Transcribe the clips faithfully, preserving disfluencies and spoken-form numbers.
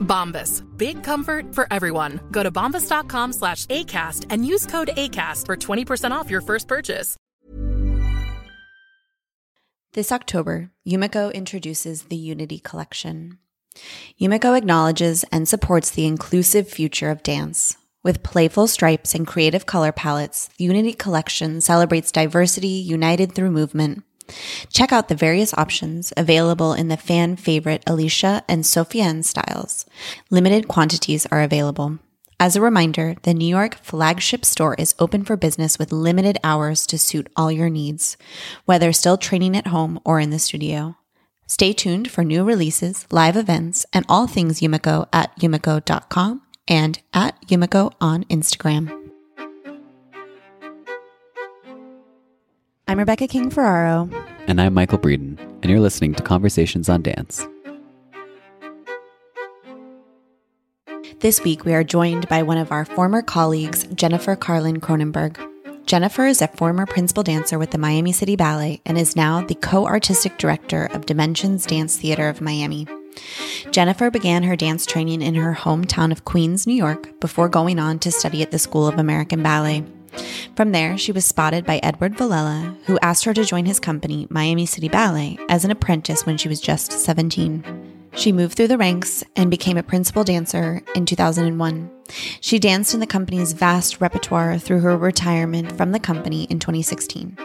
Bombas. Big comfort for everyone. Go to bombas.com slash ACAST and use code ACAST for twenty percent off your first purchase. This October, Yumiko introduces the Unity Collection. Yumiko acknowledges and supports the inclusive future of dance. With playful stripes and creative color palettes, the Unity Collection celebrates diversity united through movement. Check out the various options available in the fan favorite Alicia and Sofiane styles. Limited quantities are available. As a reminder, the New York flagship store is open for business with limited hours to suit all your needs, whether still training at home or in the studio. Stay tuned for new releases, live events, and all things Yumiko at yumiko dot com and at Yumiko on Instagram. I'm Rebecca King Ferraro. And I'm Michael Breeden, and you're listening to Conversations on Dance. This week, we are joined by one of our former colleagues, Jennifer Carlynn Kronenberg. Jennifer is a former principal dancer with the Miami City Ballet and is now the co-artistic director of Dimensions Dance Theatre of Miami. Jennifer began her dance training in her hometown of Queens, New York, before going on to study at the School of American Ballet. From there, she was spotted by Edward Villella, who asked her to join his company, Miami City Ballet, as an apprentice when she was just seventeen. She moved through the ranks and became a principal dancer in two thousand one. She danced in the company's vast repertoire through her retirement from the company in twenty sixteen.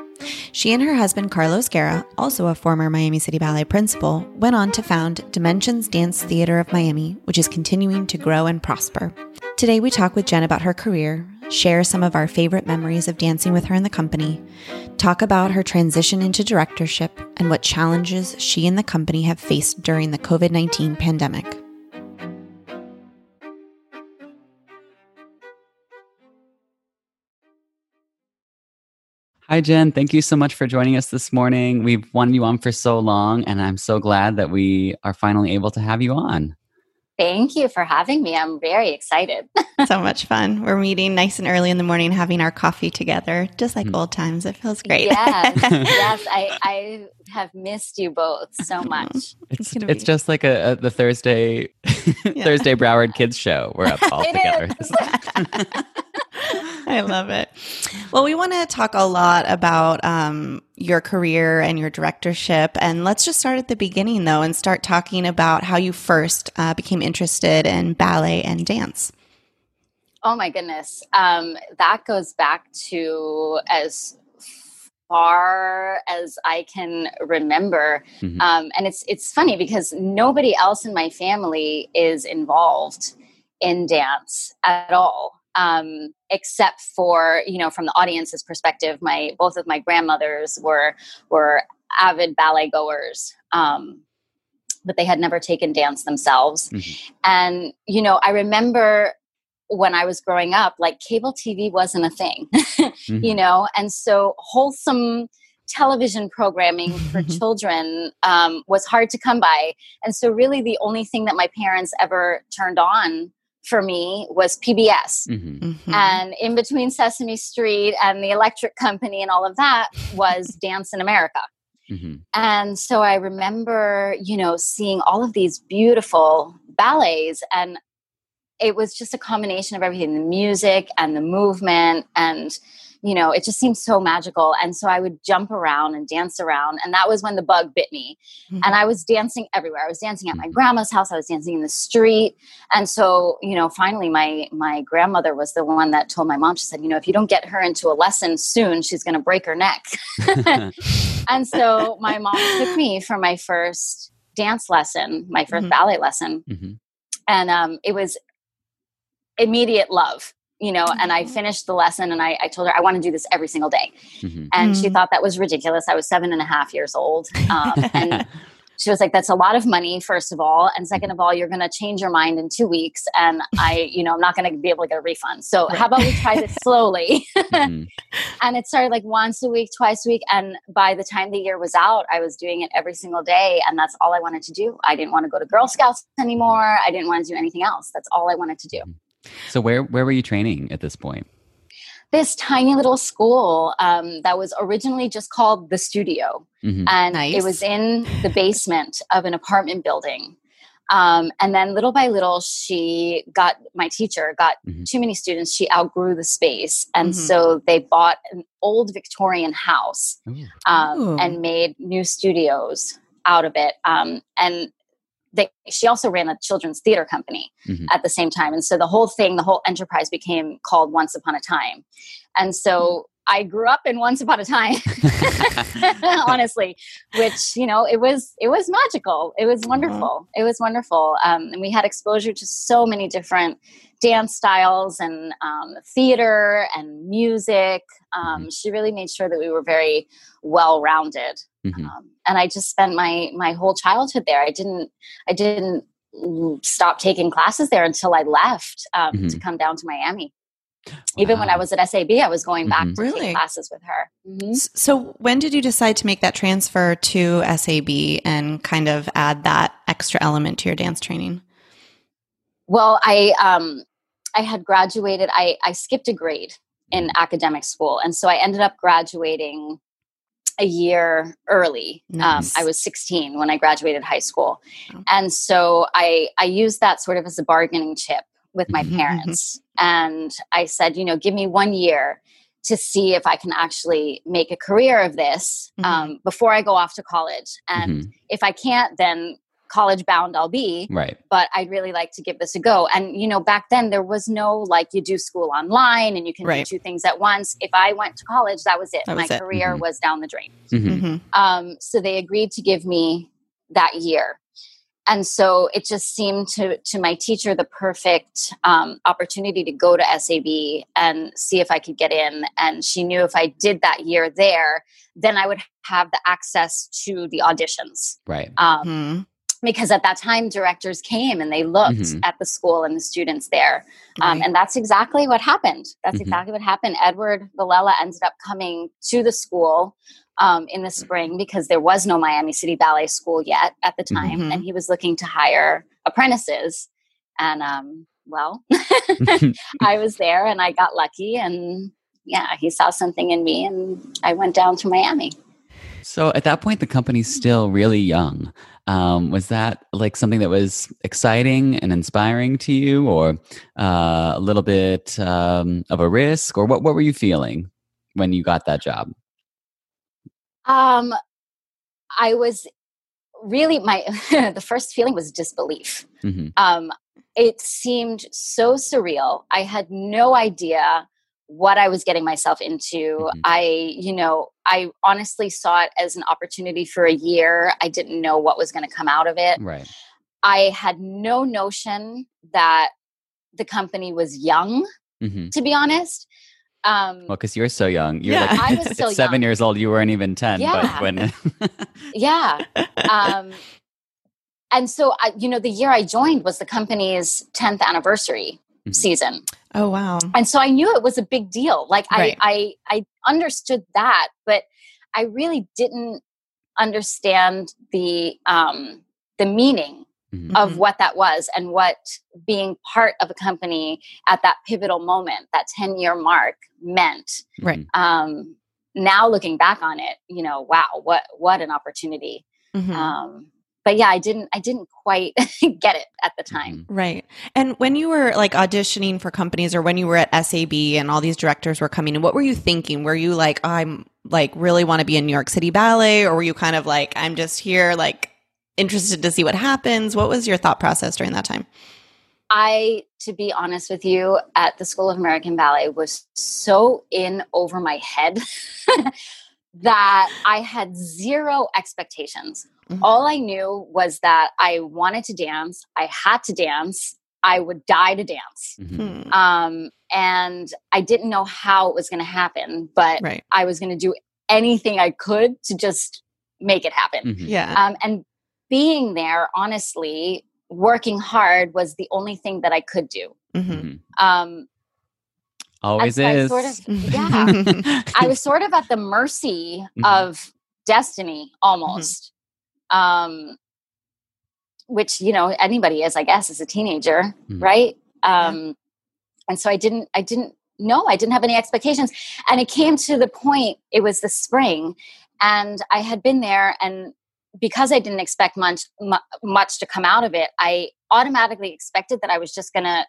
She and her husband, Carlos Guerra, also a former Miami City Ballet principal, went on to found Dimensions Dance Theatre of Miami, which is continuing to grow and prosper. Today, we talk with Jen about her career, share some of our favorite memories of dancing with her in the company, talk about her transition into directorship, and what challenges she and the company have faced during the covid nineteen pandemic. Hi, Jen. Thank you so much for joining us this morning. We've wanted you on for so long, and I'm so glad that we are finally able to have you on. Thank you for having me. I'm very excited. So much fun. We're meeting nice and early in the morning, having our coffee together, just like mm. old times. It feels great. Yes, yes. I, I have missed you both so much. It's, it's, it's just like a, a the Thursday yeah. Thursday Broward Kids show. We're up all together. I love it. Well, we want to talk a lot about um, your career and your directorship. And let's just start at the beginning, though, and start talking about how you first uh, became interested in ballet and dance. Oh, my goodness. Um, that goes back to as far as I can remember. Mm-hmm. Um, and it's it's funny because nobody else in my family is involved in dance at all. Um, except for, you know, from the audience's perspective, my, both of my grandmothers were, were avid ballet goers. Um, but they had never taken dance themselves. Mm-hmm. And, you know, I remember when I was growing up, like cable T V wasn't a thing, mm-hmm. you know? And so wholesome television programming for children, um, was hard to come by. And so really the only thing that my parents ever turned on for me was P B S. Mm-hmm. Mm-hmm. And in between Sesame Street and the Electric Company and all of that was Dance in America. Mm-hmm. And so I remember, you know, seeing all of these beautiful ballets, and it was just a combination of everything, the music and the movement, and, you know, it just seemed so magical. And so I would jump around and dance around. And that was when the bug bit me. Mm-hmm. And I was dancing everywhere. I was dancing at my grandma's house. I was dancing in the street. And so, you know, finally my, my grandmother was the one that told my mom, she said, you know, if you don't get her into a lesson soon, she's going to break her neck. And so my mom took me for my first dance lesson, my first mm-hmm. ballet lesson. Mm-hmm. And um, it was immediate love. You know, mm-hmm. and I finished the lesson and I, I told her I want to do this every single day. Mm-hmm. And mm-hmm. she thought that was ridiculous. I was seven and a half years old. Um, and she was like, that's a lot of money, first of all. And second of all, you're going to change your mind in two weeks. And I, you know, I'm not going to be able to get a refund. So right. how about we try this slowly? Mm-hmm. And it started like once a week, twice a week. And by the time the year was out, I was doing it every single day. And that's all I wanted to do. I didn't want to go to Girl Scouts anymore. I didn't want to do anything else. That's all I wanted to do. Mm-hmm. So where, where were you training at this point? This tiny little school um, that was originally just called The Studio. Mm-hmm. And nice. It was in the basement of an apartment building. Um, and then little by little, she got, my teacher got mm-hmm. too many students. She outgrew the space. And mm-hmm. so they bought an old Victorian house um, and made new studios out of it. Um, and They, she also ran a children's theater company mm-hmm. at the same time. And so the whole thing, the whole enterprise became called Once Upon a Time. And so I grew up in Once Upon a Time, honestly, which, you know, it was, it was magical. It was wonderful. Uh-huh. It was wonderful. Um, and we had exposure to so many different dance styles and um, theater and music. Um, mm-hmm. She really made sure that we were very well-rounded. Mm-hmm. Um, and I just spent my, my whole childhood there. I didn't, I didn't stop taking classes there until I left um, mm-hmm. to come down to Miami. Wow. Even when I was at S A B, I was going back mm-hmm. to really? Take classes with her. Mm-hmm. So when did you decide to make that transfer to S A B and kind of add that extra element to your dance training? Well, I, um, I had graduated, I, I skipped a grade in academic school. And so I ended up graduating a year early. Nice. Um, I was sixteen when I graduated high school. Oh. And so I, I used that sort of as a bargaining chip with my mm-hmm. parents. And I said, you know, give me one year to see if I can actually make a career of this mm-hmm. um, before I go off to college. And mm-hmm. if I can't, then college bound I'll be. Right. But I'd really like to give this a go. And, you know, back then there was no, like, you do school online and you can right. do two things at once. If I went to college, that was it. That was my it. career mm-hmm. was down the drain. Mm-hmm. Mm-hmm. Um, so they agreed to give me that year. And so it just seemed to to my teacher the perfect um, opportunity to go to S A B and see if I could get in. And she knew if I did that year there, then I would have the access to the auditions. Right. Um, mm-hmm. Because at that time, directors came and they looked mm-hmm. at the school and the students there. Um, right. And that's exactly what happened. That's mm-hmm. exactly what happened. Edward Villella ended up coming to the school um, in the spring because there was no Miami City Ballet School yet at the time. Mm-hmm. And he was looking to hire apprentices. And, um, well, I was there and I got lucky. And, yeah, he saw something in me and I went down to Miami. So at that point, the company's still really young. Um, was that like something that was exciting and inspiring to you, or uh, a little bit um, of a risk, or what, what were you feeling when you got that job? Um, I was really, my, the first feeling was disbelief. Mm-hmm. Um, it seemed so surreal. I had no idea what I was getting myself into. Mm-hmm. I, you know, I honestly saw it as an opportunity for a year. I didn't know what was going to come out of it. Right. I had no notion that the company was young, mm-hmm. to be honest. Um, well, because you were so young. You're yeah. like, I was still seven young. years old. You weren't even ten. Yeah. But when yeah. Um, and so, I, you know, the year I joined was the company's tenth anniversary season. Oh, wow. And so I knew it was a big deal. Like right. I, I, I understood that, but I really didn't understand the, um, the meaning mm-hmm. of what that was and what being part of a company at that pivotal moment, that ten-year mark meant. Right. Um, now looking back on it, you know, wow, what what an opportunity. Mm-hmm. Um, but yeah, I didn't I didn't quite get it at the time. Right. And when you were like auditioning for companies or when you were at S A B and all these directors were coming in, what were you thinking? Were you like, oh, I'm like really want to be in New York City Ballet, or were you kind of like, I'm just here like interested to see what happens? What was your thought process during that time? I, to be honest with you, at the School of American Ballet was so in over my head that I had zero expectations. Mm-hmm. All I knew was that I wanted to dance. I had to dance. I would die to dance. Mm-hmm. Um, and I didn't know how it was going to happen, but right. I was going to do anything I could to just make it happen. Mm-hmm. Yeah. Um, and being there, honestly, working hard was the only thing that I could do. Mm-hmm. Um, Always so is. I sort of, yeah. I was sort of at the mercy mm-hmm. of destiny almost. Mm-hmm. Um, which, you know, anybody is, I guess, as a teenager, mm-hmm. right? Um, yeah. And so I didn't, I didn't know, I didn't have any expectations. And it came to the point, it was the spring, and I had been there, and because I didn't expect much, much to come out of it, I automatically expected that I was just going to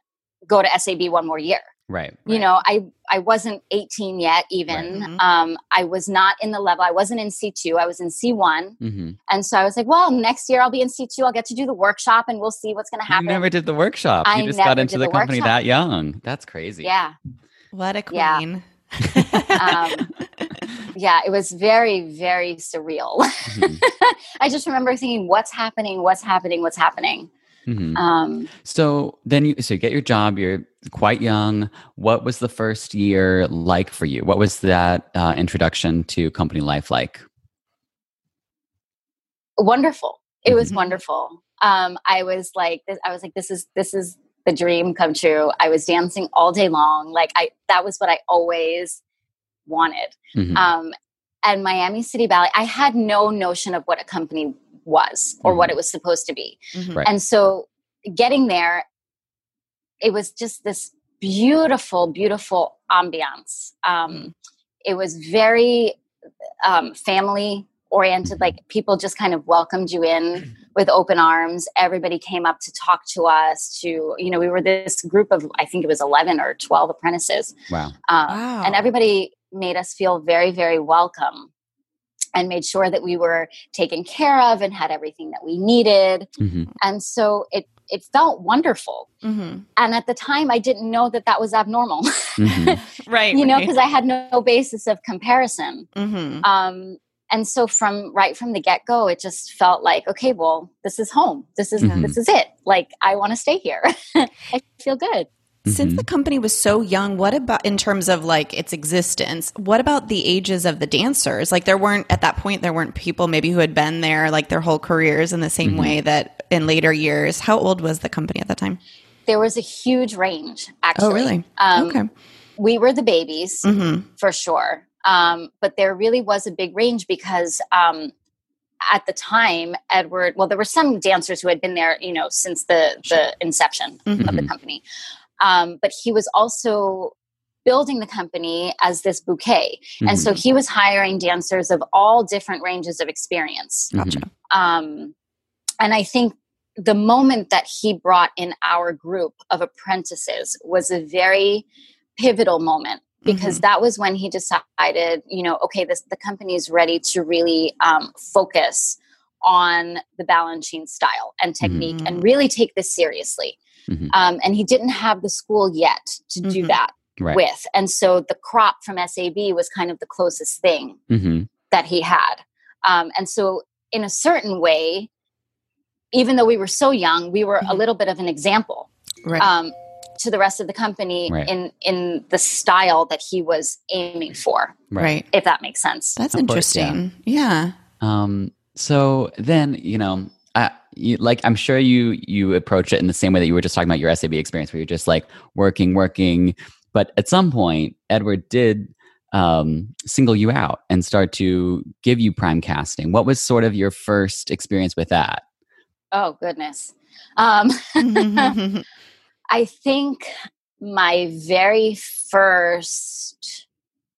go to S A B one more year. Right. You right. know, I, I wasn't eighteen yet even. Right. Mm-hmm. Um, I was not in the level. I wasn't in C two. I was in C one. Mm-hmm. And so I was like, well, next year I'll be in C two. I'll get to do the workshop and we'll see what's going to happen. You never did the workshop. I you just got into the, the company workshop. That young. That's crazy. Yeah. What a queen. Yeah. um, yeah, it was very, very surreal. Mm-hmm. I just remember thinking, what's happening? What's happening? What's happening? Mm-hmm. Um, so then you, so you get your job, you're quite young. What was the first year like for you? What was that uh, introduction to company life like? Wonderful. It mm-hmm. was wonderful. Um, I was like, I was like, this is, this is the dream come true. I was dancing all day long. Like I, that was what I always wanted. Mm-hmm. Um, and Miami City Ballet, I had no notion of what a company was or mm-hmm. what it was supposed to be. Mm-hmm. Right. And so getting there, it was just this beautiful, beautiful ambiance. Um, mm-hmm. It was very um, family oriented. Mm-hmm. Like people just kind of welcomed you in with open arms. Everybody came up to talk to us to, you know, we were this group of, I think it was eleven or twelve apprentices. Wow. Um, wow. And everybody made us feel very, very welcome and made sure that we were taken care of and had everything that we needed. Mm-hmm. And so it, it felt wonderful. Mm-hmm. And at the time I didn't know that that was abnormal, mm-hmm. right? You know, right. 'cause I had no basis of comparison. Mm-hmm. Um, and so from right from the get go, it just felt like, okay, well, this is home. This is, mm-hmm. this is it. Like I want to stay here. I feel good. Since mm-hmm. the company was so young, what about in terms of like its existence, what about the ages of the dancers? Like there weren't at that point, there weren't people maybe who had been there like their whole careers in the same mm-hmm. way that in later years. How old was the company at that time? There was a huge range, actually. Oh, really? Um, okay. We were the babies mm-hmm. for sure. Um, but there really was a big range because um, at the time, Edward, well, there were some dancers who had been there, you know, since the, sure. the inception mm-hmm. of the company. Um, but he was also building the company as this bouquet. Mm-hmm. And so he was hiring dancers of all different ranges of experience. Gotcha. Um, and I think the moment that he brought in our group of apprentices was a very pivotal moment because mm-hmm. that was when he decided, you know, okay, this, the company is ready to really um, focus on the Balanchine style and technique mm-hmm. and really take this seriously. Mm-hmm. Um, and he didn't have the school yet to mm-hmm. do that right. with. And so the crop from S A B was kind of the closest thing mm-hmm. that he had. Um, and so in a certain way, even though we were so young, we were mm-hmm. a little bit of an example right. um, to the rest of the company right. in, in the style that he was aiming for. Right. If that makes sense. That's of interesting. Course, yeah. yeah. Um, so then, you know, I, you, like I'm sure you you approach it in the same way that you were just talking about your S A B experience, where you're just like working, working. But at some point, Edward did um, single you out and start to give you prime casting. What was sort of your first experience with that? Oh, goodness. Um, I think my very first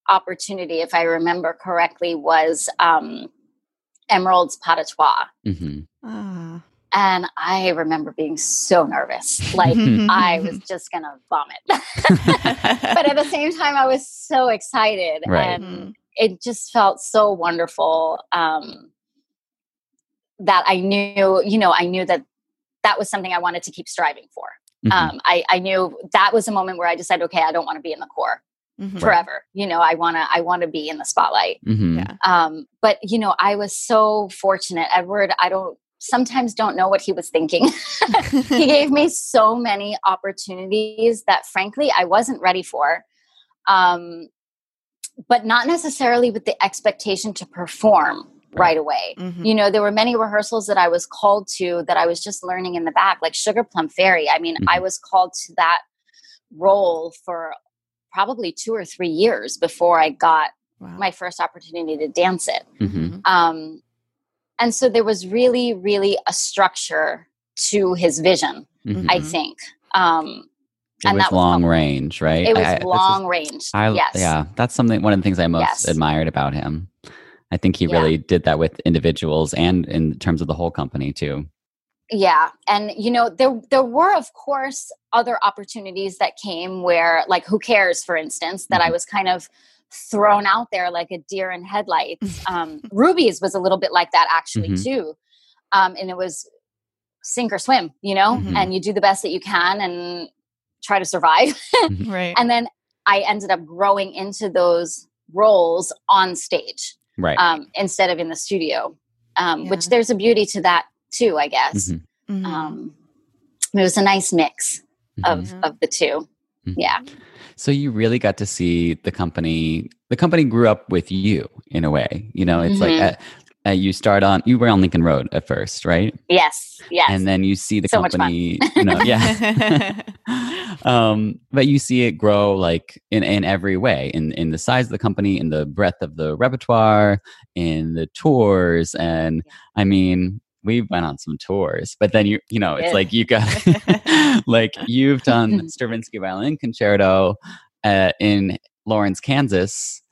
opportunity, if I remember correctly, was um, Emerald's Pas de Trois. Mm-hmm. Ah. And I remember being so nervous. Like, I was just going to vomit. But at the same time, I was so excited. Right. And it just felt so wonderful um, that I knew, you know, I knew that that was something I wanted to keep striving for. Mm-hmm. Um, I, I knew that was a moment where I decided, okay, I don't want to be in the corps mm-hmm. forever. Right. You know, I want to, I want to be in the spotlight. Mm-hmm. Yeah. Um, but you know, I was so fortunate, Edward, I don't, sometimes don't know what he was thinking. He gave me so many opportunities that frankly, I wasn't ready for, um, but not necessarily with the expectation to perform right away. Mm-hmm. You know, there were many rehearsals that I was called to that I was just learning in the back, like Sugar Plum Fairy. I mean, mm-hmm. I was called to that role for probably two or three years before I got wow. my first opportunity to dance it. Mm-hmm. Um, and so there was really, really a structure to his vision, mm-hmm. I think. Um, It and was that long was range, right? It was I, long is, range, I, yes. Yeah, that's something. One of the things I most yes. admired about him. I think he yeah. really did that with individuals and in terms of the whole company too. Yeah, and you know, there there were, of course, other opportunities that came where, like Who Cares, for instance, that mm-hmm. I was kind of thrown out there like a deer in headlights. um, Rubies was a little bit like that actually mm-hmm. too. Um, and it was sink or swim, you know, mm-hmm. and you do the best that you can and try to survive. Right. And then I ended up growing into those roles on stage right. um, instead of in the studio, um, yeah. which there's a beauty to that too, I guess. Mm-hmm. Mm-hmm. Um, it was a nice mix mm-hmm. of, of the two. Mm-hmm. Yeah. So you really got to see the company, the company grew up with you in a way, you know, it's mm-hmm. like, uh, uh, you start on, you were on Lincoln Road at first, right? Yes. Yes. And then you see the so company, you know, yeah. Um, but you see it grow like in, in every way, in, in the size of the company, in the breadth of the repertoire, in the tours. And yeah. I mean, we went on some tours, but then you, you know, it's yeah. like, you got, like you've done Stravinsky Violin Concerto uh, in Lawrence, Kansas.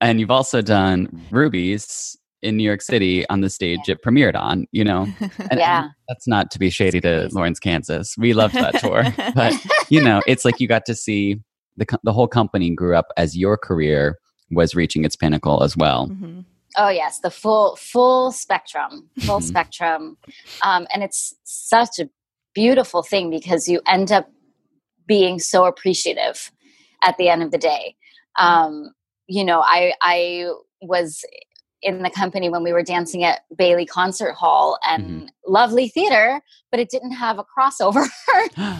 And you've also done Rubies in New York City on the stage yeah. it premiered on, you know, and, yeah. and that's not to be shady to Lawrence, Kansas. We loved that tour, but you know, it's like you got to see the co- the whole company grew up as your career was reaching its pinnacle as well. Mm-hmm. Oh yes. The full, full spectrum, full mm-hmm. spectrum. Um, and it's such a beautiful thing because you end up being so appreciative at the end of the day. Um, you know, I, I was in the company when we were dancing at Bailey Concert Hall and mm-hmm. lovely theater, but it didn't have a crossover.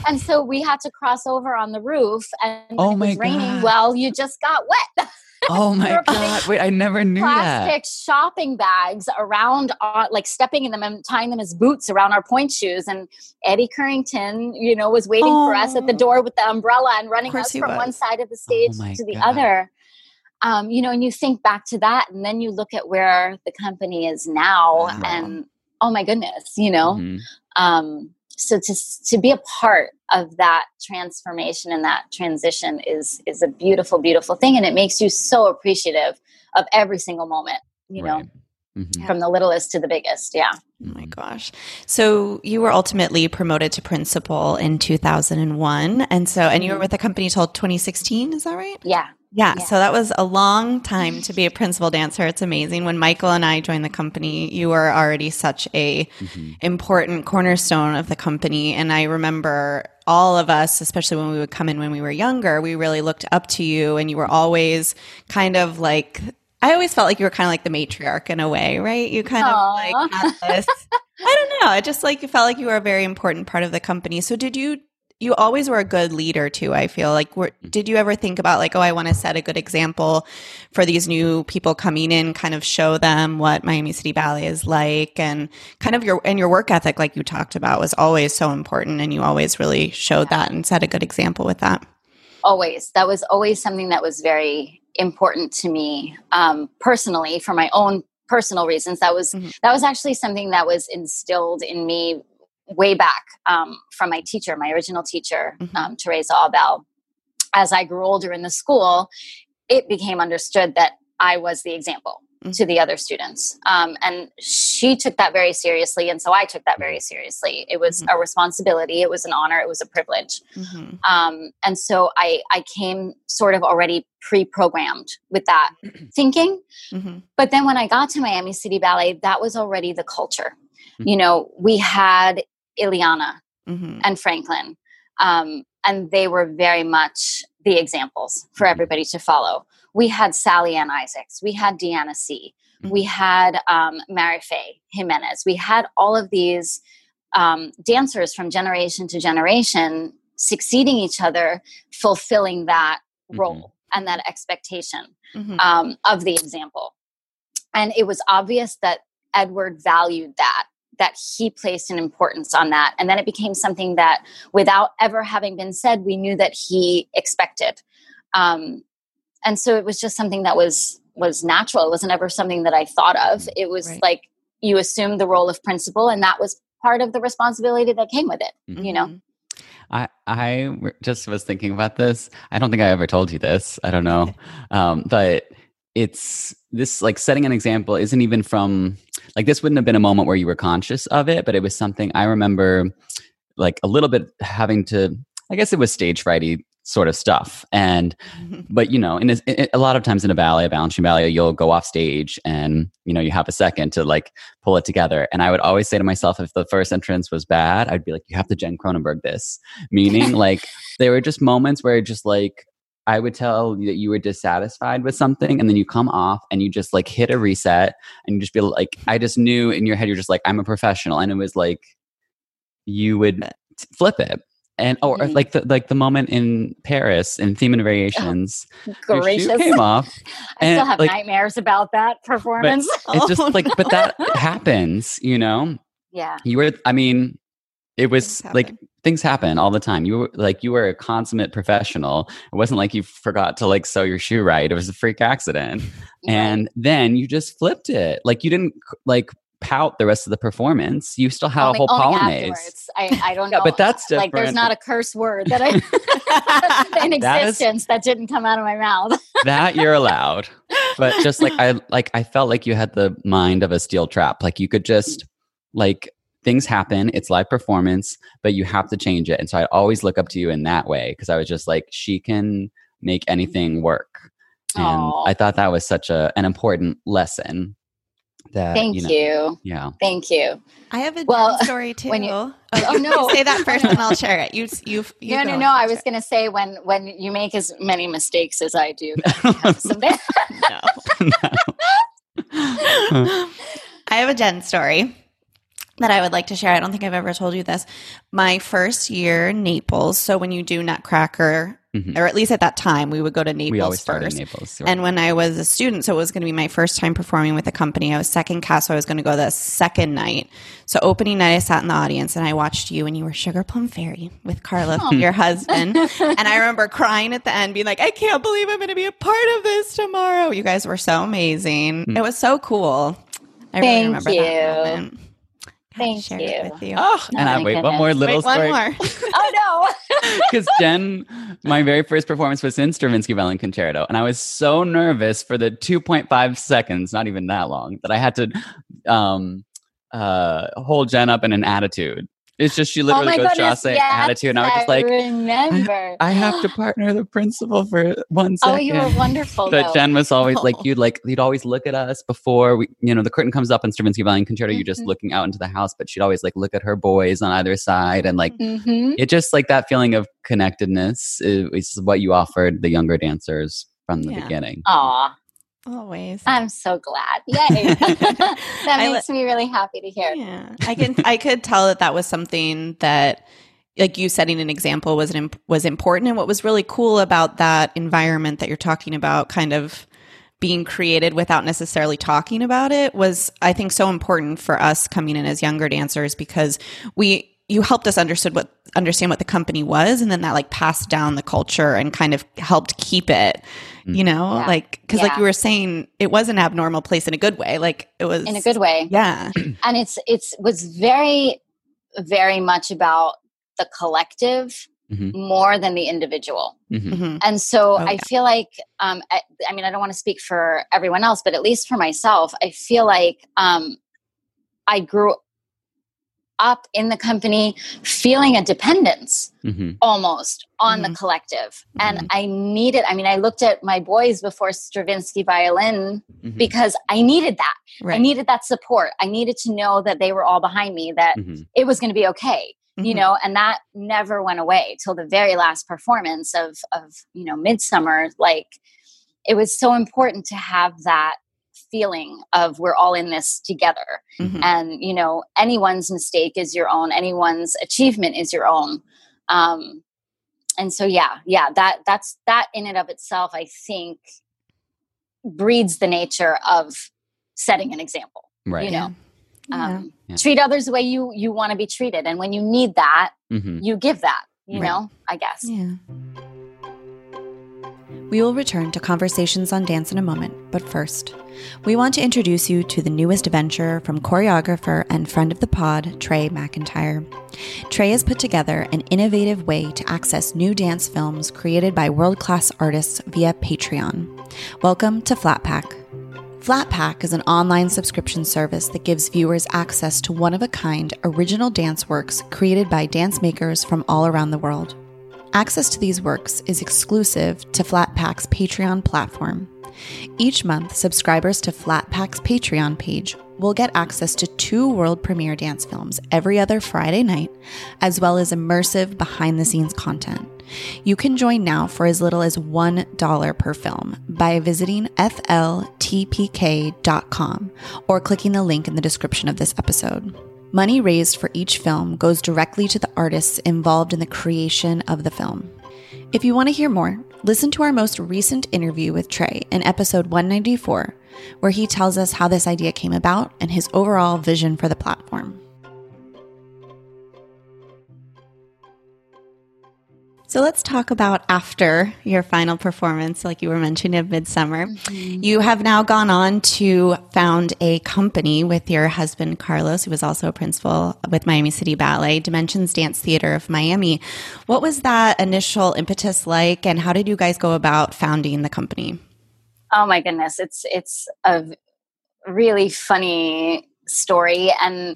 And so we had to cross over on the roof and when oh it was raining, God. Well, you just got wet. Oh my God. Wait, I never knew plastic that. Plastic shopping bags around, our, like stepping in them and tying them as boots around our point shoes. And Eddie Currington, you know, was waiting oh. for us at the door with the umbrella and running us from was. one side of the stage oh to the God. other. Um, you know, and you think back to that and then you look at where the company is now wow. and oh my goodness, you know, mm-hmm. um, so to, to be a part of that transformation and that transition is, is a beautiful, beautiful thing. And it makes you so appreciative of every single moment, you right. know. Mm-hmm. From the littlest to the biggest. Yeah. Oh my gosh. So you were ultimately promoted to principal in two thousand one. And so, and you were with the company till twenty sixteen, is that right? Yeah. Yeah. yeah. So that was a long time to be a principal dancer. It's amazing. When Michael and I joined the company, you were already such a mm-hmm. important cornerstone of the company. And I remember all of us, especially when we would come in when we were younger, we really looked up to you and you were always kind of like, I always felt like you were kind of like the matriarch in a way, right? You kind Aww. of like had this, I don't know. I just like felt like you were a very important part of the company. So did you, you always were a good leader too, I feel like. Were, did you ever think about like, oh, I want to set a good example for these new people coming in, kind of show them what Miami City Ballet is like and kind of your, and your work ethic, like you talked about, was always so important and you always really showed that and set a good example with that. Always. That was always something that was very important to me um, personally for my own personal reasons. That was, mm-hmm. that was actually something that was instilled in me way back um, from my teacher, my original teacher, mm-hmm. um, Teresa Albell. As I grew older in the school, it became understood that I was the example mm-hmm. to the other students. Um, and she took that very seriously. And so I took that very seriously. It was mm-hmm. a responsibility. It was an honor. It was a privilege. Mm-hmm. Um, and so I, I came sort of already pre-programmed with that thinking. Mm-hmm. But then when I got to Miami City Ballet, that was already the culture. Mm-hmm. You know, we had Ileana mm-hmm. and Franklin, um, and they were very much the examples for everybody to follow. We had Sally Ann Isaacs. We had Deanna C. Mm-hmm. We had um, Marife Jimenez. We had all of these um, dancers from generation to generation succeeding each other, fulfilling that mm-hmm. role and that expectation mm-hmm. um, of the example. And it was obvious that Edward valued that, that he placed an importance on that. And then it became something that, without ever having been said, we knew that he expected. Um, and so it was just something that was, was natural. It wasn't ever something that I thought of. It was right. like, you assumed the role of principal, and that was part of the responsibility that came with it, mm-hmm. you know? I, I just was thinking about this. I don't think I ever told you this. I don't know. Um, but it's this, like, setting an example isn't even from, like, this wouldn't have been a moment where you were conscious of it, but it was something I remember, like, a little bit having to, I guess it was stage frighty sort of stuff. And, mm-hmm. but, you know, in a, in, a lot of times in a ballet, a Balanchine ballet, you'll go off stage and, you know, you have a second to, like, pull it together. And I would always say to myself, if the first entrance was bad, I'd be like, you have to Jen Cronenberg this. Meaning, like, there were just moments where just, like, I would tell you that you were dissatisfied with something, and then you come off and you just, like, hit a reset, and you just be like, I just knew in your head, you're just like, I'm a professional. And it was like, you would flip it. And, or, mm-hmm. or like the, like the moment in Paris in Theme and Variations, oh, gracious. Your shoe came off. I still have, like, nightmares about that performance. Oh, it's just like, no. But that happens, you know? Yeah. You were, I mean, it was things like things happen all the time. You were like, you were a consummate professional. It wasn't like you forgot to, like, sew your shoe right. It was a freak accident. Yeah. And then you just flipped it. Like, you didn't, like, pout the rest of the performance. You still had only, a whole polonaise. Afterwards. I, I don't yeah, know. But that's different. Like, there's not a curse word that I in that existence is, that didn't come out of my mouth. That you're allowed. But just like I like I felt like you had the mind of a steel trap. Like, you could just, like, things happen. It's live performance, but you have to change it. And so I always look up to you in that way, because I was just like, she can make anything work. And aww. I thought that was such a an important lesson. That, thank you, know, you. Yeah. Thank you. I have a well, story too. When you, oh, oh no! Say that first, and I'll share it. You, you, you no, no, no. I was going to say when when you make as many mistakes as I do. Someday. no. no. I have a Jen story that I would like to share. I don't think I've ever told you this. My first year Naples. So when you do Nutcracker. Mm-hmm. Or at least at that time, we would go to Naples first. Naples, right. And when I was a student, so it was going to be my first time performing with a company. I was second cast, so I was going to go the second night. So opening night, I sat in the audience and I watched you, and you were Sugar Plum Fairy with Carlos, oh. your husband. And I remember crying at the end, being like, I can't believe I'm going to be a part of this tomorrow. You guys were so amazing. Mm. It was so cool. I Thank really remember you. That moment. Thank you. It with you. Oh, and oh I wait goodness. One more little wait, story. One more. Oh no! Because Jen, my very first performance was in Stravinsky Violin Concerto, and I was so nervous for the two point five seconds, not even that long, that I had to um, uh, hold Jen up in an attitude. It's just she literally oh goes Strasse yes, attitude, and I was just like, I remember. I, I have to partner the principal for one second. Oh, you were wonderful. But though. Jen was always oh. like, you'd like, you'd always look at us before we, you know, the curtain comes up in Stravinsky Violin Concerto. Mm-hmm. You're just looking out into the house, but she'd always like look at her boys on either side, and like mm-hmm. it just like that feeling of connectedness is, is what you offered the younger dancers from the yeah. beginning. Aw. Always. I'm so glad. Yay. That makes li- me really happy to hear. Yeah. I can I could tell that that was something that, like, you setting an example was an, was important. And what was really cool about that environment that you're talking about, kind of being created without necessarily talking about it, was, I think, so important for us coming in as younger dancers, because we you helped us understood what understand what the company was, and then that, like, passed down the culture and kind of helped keep it, you know, yeah. like, cause yeah. like you were saying, it was an abnormal place in a good way. Like, it was in a good way. Yeah. And it's, it's was very very much about the collective mm-hmm. more than the individual. Mm-hmm. And so oh, I yeah. feel like, um, I, I mean, I don't want to speak for everyone else, but at least for myself, I feel like um, I grew up in the company feeling a dependence mm-hmm. almost on mm-hmm. the collective. Mm-hmm. And I needed, I mean, I looked at my boys before Stravinsky Violin mm-hmm. because I needed that. Right. I needed that support. I needed to know that they were all behind me, that mm-hmm. it was going to be okay. You know, and that never went away till the very last performance of, of, you know, Midsummer. Like, it was so important to have that feeling of we're all in this together. Mm-hmm. And, you know, anyone's mistake is your own. Anyone's achievement is your own. Um, and so, yeah, yeah, that that's that in and of itself, I think, breeds the nature of setting an example, right. you know. Yeah. Um, yeah. Treat others the way you, you want to be treated. And when you need that, mm-hmm. you give that, you right. know, I guess. Yeah. We will return to conversations on dance in a moment. But first, we want to introduce you to the newest venture from choreographer and friend of the pod, Trey McIntyre. Trey has put together an innovative way to access new dance films created by world-class artists via Patreon. Welcome to Flatpak. Flatpak is an online subscription service that gives viewers access to one-of-a-kind original dance works created by dance makers from all around the world. Access to these works is exclusive to Flatpak's Patreon platform. Each month, subscribers to Flatpak's Patreon page will get access to two world premiere dance films every other Friday night, as well as immersive behind-the-scenes content. You can join now for as little as one dollar per film by visiting F L T P K dot com or clicking the link in the description of this episode. Money raised for each film goes directly to the artists involved in the creation of the film. If you want to hear more, listen to our most recent interview with Trey in episode one ninety-four, where he tells us how this idea came about and his overall vision for the platform. So let's talk about after your final performance, like you were mentioning, of Midsummer. Mm-hmm. You have now gone on to found a company with your husband, Carlos, who was also a principal with Miami City Ballet, Dimensions Dance Theatre of Miami. What was that initial impetus like, and how did you guys go about founding the company? Oh, my goodness. It's, it's a really funny story, and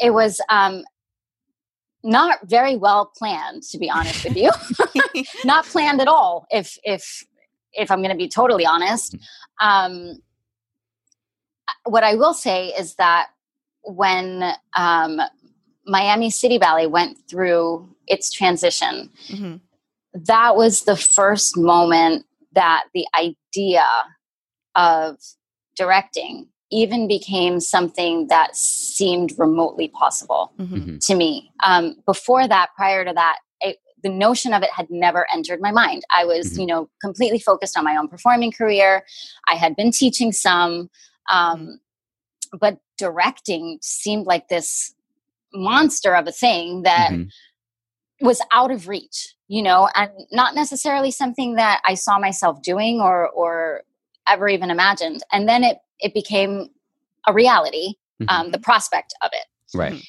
it was... Um, Not very well planned, to be honest with you. Not planned at all, if if if I'm going to be totally honest. Um, what I will say is that when um, Miami City Ballet went through its transition, mm-hmm. that was the first moment that the idea of directing even became something that seemed remotely possible mm-hmm. to me. Um, before that, prior to that, it, the notion of it had never entered my mind. I was, mm-hmm. you know, completely focused on my own performing career. I had been teaching some, um, mm-hmm. but directing seemed like this monster of a thing that mm-hmm. was out of reach, you know, and not necessarily something that I saw myself doing or, or ever even imagined. And then it, it became a reality, mm-hmm. um, the prospect of it. Right.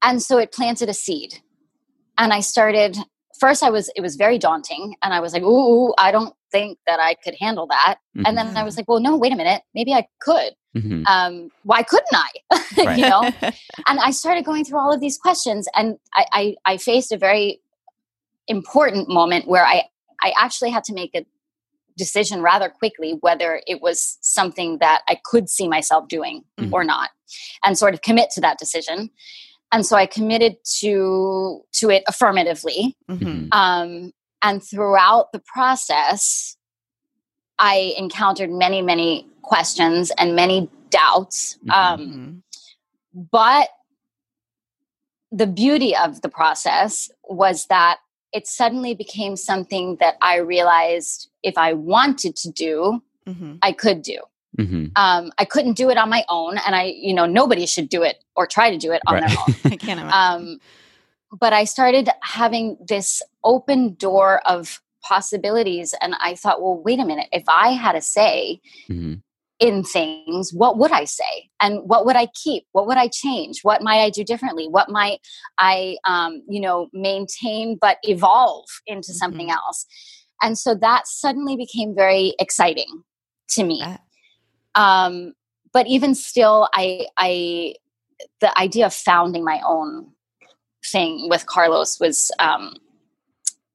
And so it planted a seed. And I started, first I was, it was very daunting. And I was like, ooh, I don't think that I could handle that. Mm-hmm. And then I was like, well, no, wait a minute. Maybe I could. Mm-hmm. Um, why couldn't I? Right. You know? And I started going through all of these questions. And I, I, I faced a very important moment where I, I actually had to make a decision rather quickly whether it was something that I could see myself doing mm-hmm. or not, and sort of commit to that decision. And so I committed to to it affirmatively. Mm-hmm. Um, and throughout the process, I encountered many, many questions and many doubts. Mm-hmm. Um, but the beauty of the process was that it suddenly became something that I realized if I wanted to do, mm-hmm. I could do. Mm-hmm. Um, I couldn't do it on my own. And I, you know, nobody should do it or try to do it on right. their own. I can't imagine. Um, but I started having this open door of possibilities. And I thought, well, wait a minute. If I had a say, mm-hmm. in things, what would I say? And what would I keep? What would I change? What might I do differently? What might I, um, you know, maintain but evolve into mm-hmm. something else? And so that suddenly became very exciting to me. Uh. Um, but even still, I, I, the idea of founding my own thing with Carlos was um,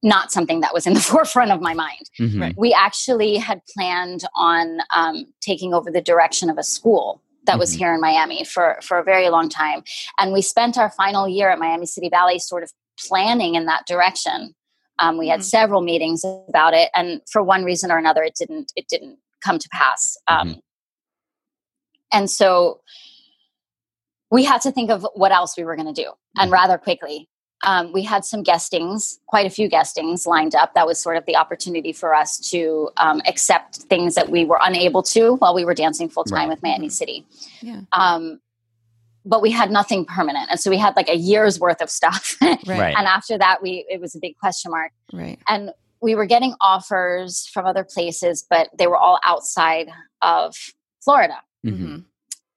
not something that was in the forefront of my mind. Mm-hmm. Right. We actually had planned on um, taking over the direction of a school that mm-hmm. was here in Miami for, for a very long time. And we spent our final year at Miami City Ballet sort of planning in that direction. Um, we had mm-hmm. several meetings about it, and for one reason or another, it didn't, it didn't come to pass. Um, mm-hmm. And so we had to think of what else we were going to do, and rather quickly. Um, we had some guestings, quite a few guestings lined up. That was sort of the opportunity for us to um, accept things that we were unable to while we were dancing full-time right. with Miami City. Yeah. Um, but we had nothing permanent. And so we had like a year's worth of stuff. Right. And after that, we it was a big question mark. Right. And we were getting offers from other places, but they were all outside of Florida. Mm-hmm.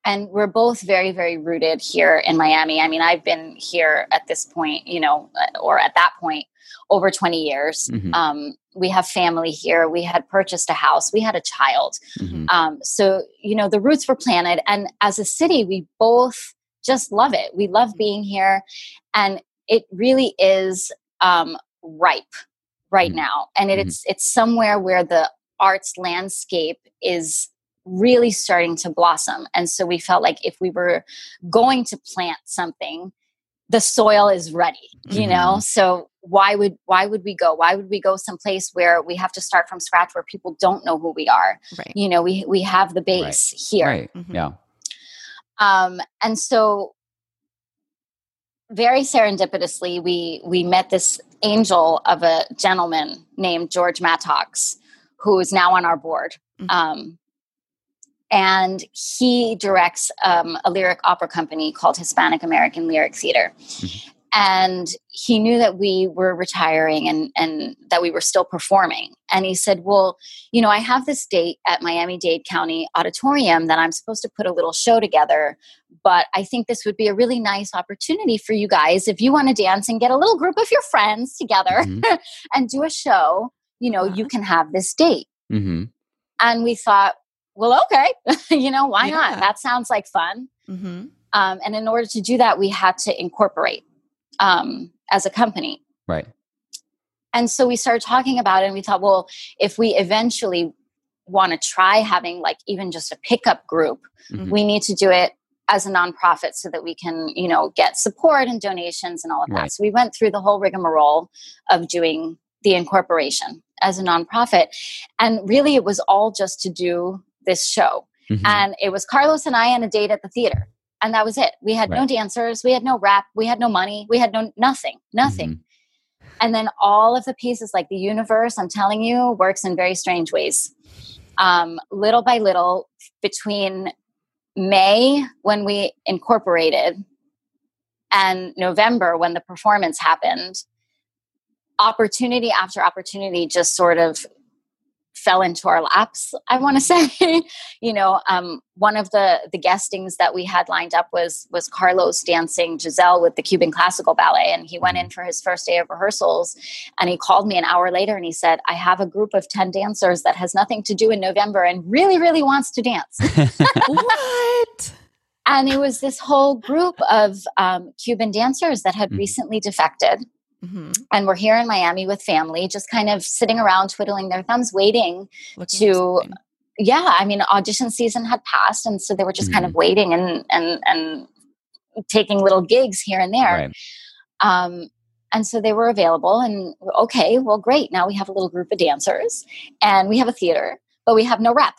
And we're both very, very rooted here in Miami. I mean, I've been here at this point, you know, or at that point, over twenty years. Mm-hmm. Um, we have family here. We had purchased a house. We had a child. Mm-hmm. Um, so, you know, the roots were planted. And as a city, we both just love it. We love being here. And it really is um, ripe right mm-hmm. now. And it, mm-hmm. it's it's somewhere where the arts landscape is really starting to blossom. And so we felt like if we were going to plant something, the soil is ready, you mm-hmm. know? So why would, why would we go? Why would we go someplace where we have to start from scratch, where people don't know who we are? Right. You know, we, we have the base right. here. Right. Mm-hmm. Yeah. Um, and so very serendipitously, we, we met this angel of a gentleman named George Mattox, who is now on our board. Mm-hmm. Um, And he directs um, a lyric opera company called Hispanic American Lyric Theater. Mm-hmm. And he knew that we were retiring and, and that we were still performing. And he said, well, you know, I have this date at Miami-Dade County Auditorium that I'm supposed to put a little show together, but I think this would be a really nice opportunity for you guys if you want to dance and get a little group of your friends together mm-hmm. and do a show, you know, uh-huh. you can have this date. Mm-hmm. And we thought, well, okay, you know, why yeah. not? That sounds like fun. Mm-hmm. Um, and in order to do that, we had to incorporate um, as a company. Right. And so we started talking about it, and we thought, well, if we eventually want to try having like even just a pickup group, mm-hmm. we need to do it as a nonprofit so that we can, you know, get support and donations and all of right. that. So we went through the whole rigmarole of doing the incorporation as a nonprofit. And really it was all just to do this show. Mm-hmm. And it was Carlos and I and a date at the theater. And that was it. We had right. no dancers. We had no rap. We had no money. We had no nothing, nothing. Mm-hmm. And then all of the pieces, like the universe, I'm telling you, works in very strange ways. Um, little by little, between May when we incorporated and November when the performance happened, opportunity after opportunity just sort of fell into our laps, I want to say. you know, um, one of the, the guestings that we had lined up was was Carlos dancing Giselle with the Cuban Classical Ballet, and he went in for his first day of rehearsals, and he called me an hour later, and he said, I have a group of ten dancers that has nothing to do in November and really, really wants to dance. What? And it was this whole group of um, Cuban dancers that had mm-hmm. recently defected. Mm-hmm. And we're here in Miami with family, just kind of sitting around twiddling their thumbs, waiting Looking to, yeah, I mean, audition season had passed. And so they were just mm-hmm. kind of waiting and, and, and taking little gigs here and there. Right. Um, and so they were available, and okay, well, great. Now we have a little group of dancers and we have a theater, but we have no rep.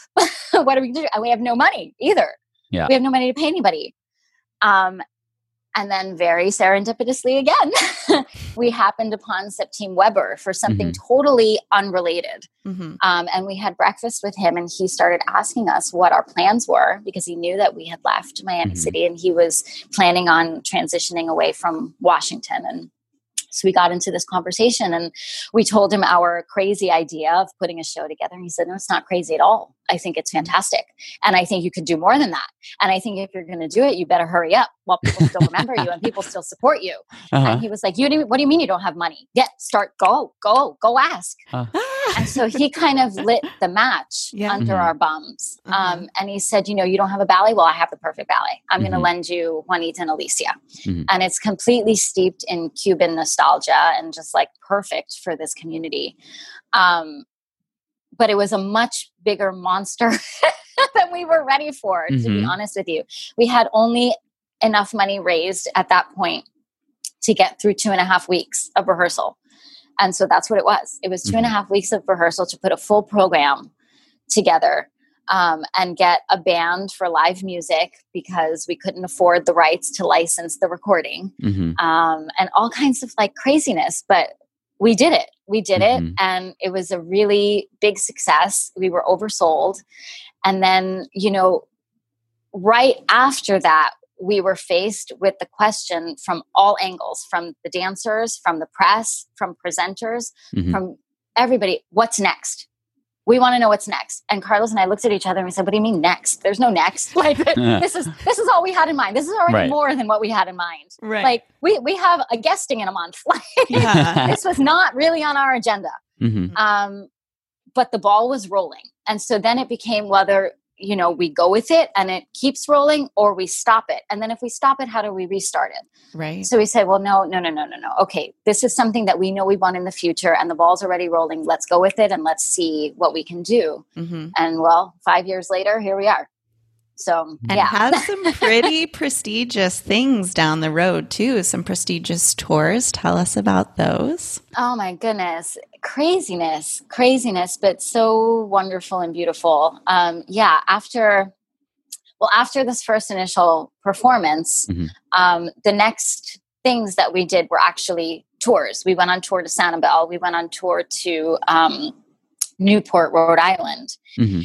What are we going to do? And we have no money either. Yeah. We have no money to pay anybody. Um, And then very serendipitously again, we happened upon Septim Weber for something mm-hmm. totally unrelated. Mm-hmm. Um, and we had breakfast with him, and he started asking us what our plans were, because he knew that we had left Miami mm-hmm. City, and he was planning on transitioning away from Washington and So we got into this conversation and we told him our crazy idea of putting a show together. And he said, no, it's not crazy at all. I think it's fantastic. And I think you could do more than that. And I think if you're going to do it, you better hurry up while people still remember you and people still support you. Uh-huh. And he was like, "You didn't, what do you mean you don't have money? Get, start, go, go, go ask. Uh. And so he kind of lit the match yeah. under mm-hmm. our bums. Mm-hmm. Um, and he said, you know, you don't have a ballet? Well, I have the perfect ballet. I'm mm-hmm. going to lend you Juanita and Alicia. Mm-hmm. And it's completely steeped in Cuban nostalgia and just like perfect for this community. Um, but it was a much bigger monster than we were ready for, mm-hmm. to be honest with you. We had only enough money raised at that point to get through two and a half weeks of rehearsal. And so that's what it was. It was two and a half weeks of rehearsal to put a full program together, um, and get a band for live music because we couldn't afford the rights to license the recording, mm-hmm. um, and all kinds of like craziness. But we did it. We did mm-hmm. it. And it was a really big success. We were oversold. And then, you know, right after that, we were faced with the question from all angles, from the dancers, from the press, from presenters, mm-hmm. from everybody, what's next? We want to know what's next. And Carlos and I looked at each other and we said, what do you mean next? There's no next. Like this is this is all we had in mind. This is already right. more than what we had in mind. Right. Like we we have a guesting in a month. Like yeah. This was not really on our agenda. Mm-hmm. Um, but the ball was rolling. And so then it became whether, you know, we go with it and it keeps rolling, or we stop it. And then if we stop it, how do we restart it? Right. So we say, well, no, no, no, no, no, no. Okay. This is something that we know we want in the future and the ball's already rolling. Let's go with it and let's see what we can do. Mm-hmm. And well, five years later, here we are. So, and yeah. have some pretty prestigious things down the road too. Some prestigious tours. Tell us about those. Oh my goodness. Craziness, craziness, but so wonderful and beautiful. Um, yeah. After, well, after this first initial performance, mm-hmm. um, the next things that we did were actually tours. We went on tour to Sanibel. We went on tour to, um, Newport, Rhode Island. Mm-hmm.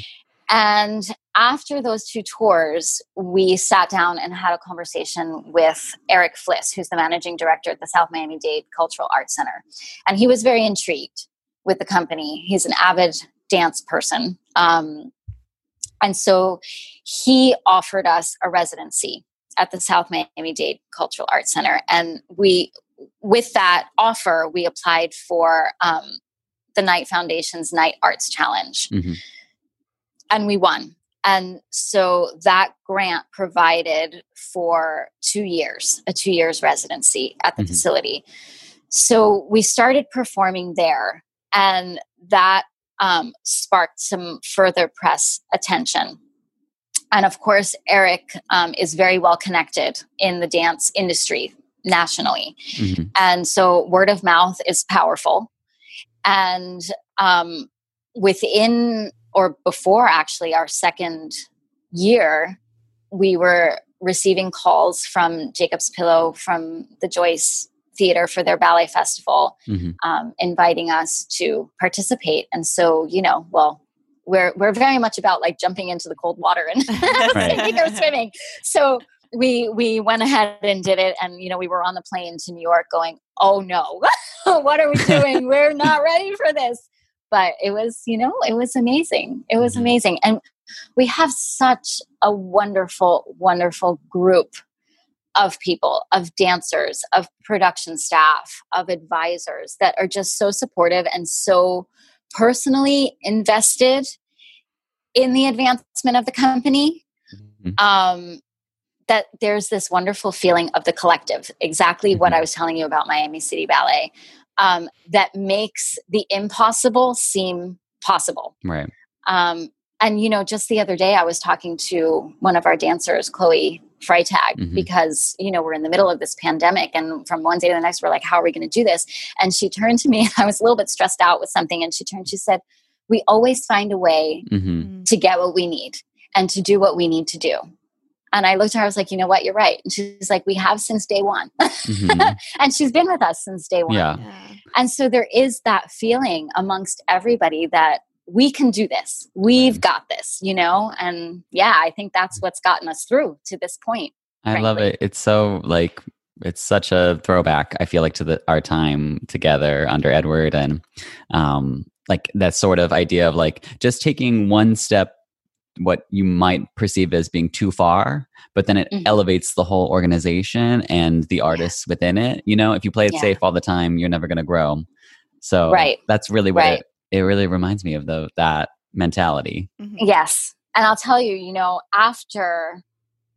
And after those two tours, we sat down and had a conversation with Eric Fliss, who's the managing director at the South Miami-Dade Cultural Arts Center. And he was very intrigued with the company. He's an avid dance person. Um, and so he offered us a residency at the South Miami-Dade Cultural Arts Center. And we, with that offer, we applied for um, the Knight Foundation's Knight Arts Challenge. Mm-hmm. And we won. And so that grant provided for two years, a two years residency at the mm-hmm. facility. So we started performing there, and that um, sparked some further press attention. And of course, Eric um, is very well connected in the dance industry nationally. Mm-hmm. And so word of mouth is powerful. And um, within... or before actually our second year, we were receiving calls from Jacob's Pillow, from the Joyce Theater for their ballet festival, mm-hmm. um, inviting us to participate. And so, you know, well, we're we're very much about like jumping into the cold water and sinking or swimming. So we we went ahead and did it. And, you know, we were on the plane to New York going, oh no, what are we doing? We're not ready for this. But it was, you know, it was amazing. It was amazing. And we have such a wonderful, wonderful group of people, of dancers, of production staff, of advisors that are just so supportive and so personally invested in the advancement of the company. Mm-hmm. Um, that there's this wonderful feeling of the collective, exactly mm-hmm. what I was telling you about Miami City Ballet. Um, that makes the impossible seem possible. Right. Um, and, you know, just the other day I was talking to one of our dancers, Chloe Freitag, mm-hmm. because, you know, we're in the middle of this pandemic and from one day to the next, we're like, how are we going to do this? And she turned to me, and I was a little bit stressed out with something. And she turned, she said, we always find a way mm-hmm. to get what we need and to do what we need to do. And I looked at her, I was like, you know what, you're right. And she's like, we have since day one. Mm-hmm. And she's been with us since day one. Yeah. Yeah. And so there is that feeling amongst everybody that we can do this. We've right. got this, you know? And yeah, I think that's what's gotten us through to this point. I frankly. love it. It's so like it's such a throwback, I feel like, to the, our time together under Edward. And um, like that sort of idea of like just taking one step, what you might perceive as being too far, but then it mm-hmm. elevates the whole organization and the artists yeah. within it. You know, if you play it yeah. safe all the time, you're never going to grow. So right. that's really what right. it, it really reminds me of the, that mentality. Mm-hmm. Yes. And I'll tell you, you know, after,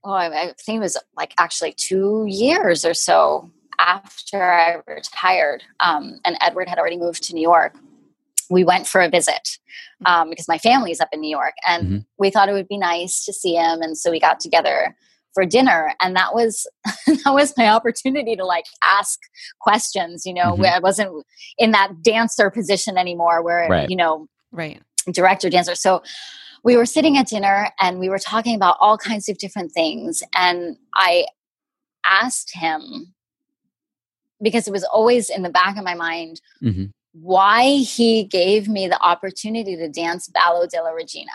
oh, I think it was like actually two years or so after I retired, um, and Edward had already moved to New York, we went for a visit um, because my family's up in New York, and mm-hmm. we thought it would be nice to see him. And so we got together for dinner, and that was, that was my opportunity to like ask questions, you know, mm-hmm. where I wasn't in that dancer position anymore where, right. you know, right. director, dancer. So we were sitting at dinner and we were talking about all kinds of different things. And I asked him, because it was always in the back of my mind, mm-hmm. why he gave me the opportunity to dance Ballo della Regina.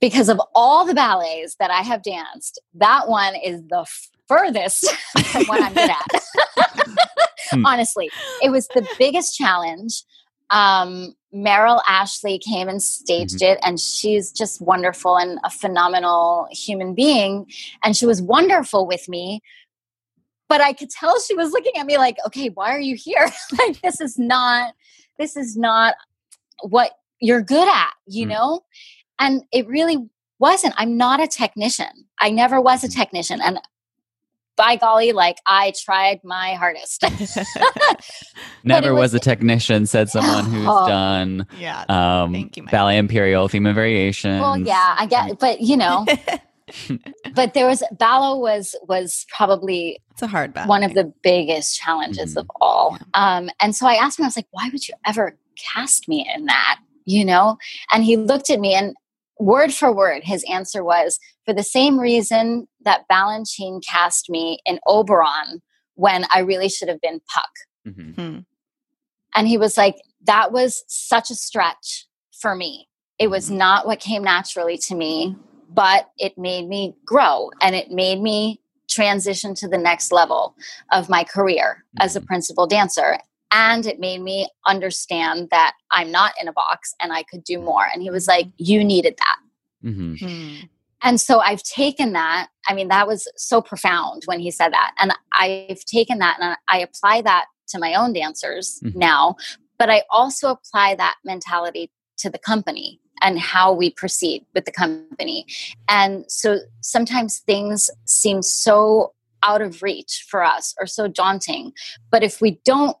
Because of all the ballets that I have danced, that one is the furthest from what I'm good at. hmm. Honestly, it was the biggest challenge. Um, Meryl Ashley came and staged mm-hmm. it, and she's just wonderful and a phenomenal human being. And she was wonderful with me. But I could tell she was looking at me like, okay, why are you here? Like, this is not, this is not what you're good at, you mm. know? And it really wasn't. I'm not a technician. I never was a technician. And by golly, like, I tried my hardest. Never was, was a technician, said someone who's oh, done yeah, um, thank you, Ballet Imperial, Theme and Variations. Well, yeah, I get, but you know. But there was, Ballo was, was probably it's a hard ballet. One of the biggest challenges mm-hmm. of all. Yeah. Um, and so I asked him, I was like, why would you ever cast me in that? You know? And he looked at me, and word for word, his answer was, for the same reason that Balanchine cast me in Oberon when I really should have been Puck. Mm-hmm. Mm-hmm. And he was like, that was such a stretch for me. It was mm-hmm. not what came naturally to me. But it made me grow, and it made me transition to the next level of my career mm-hmm. as a principal dancer. And it made me understand that I'm not in a box and I could do more. And he was like, you needed that. Mm-hmm. Mm-hmm. And so I've taken that. I mean, that was so profound when he said that. And I've taken that and I apply that to my own dancers mm-hmm. now. But I also apply that mentality to the company and how we proceed with the company. And so sometimes things seem so out of reach for us or so daunting. But if we don't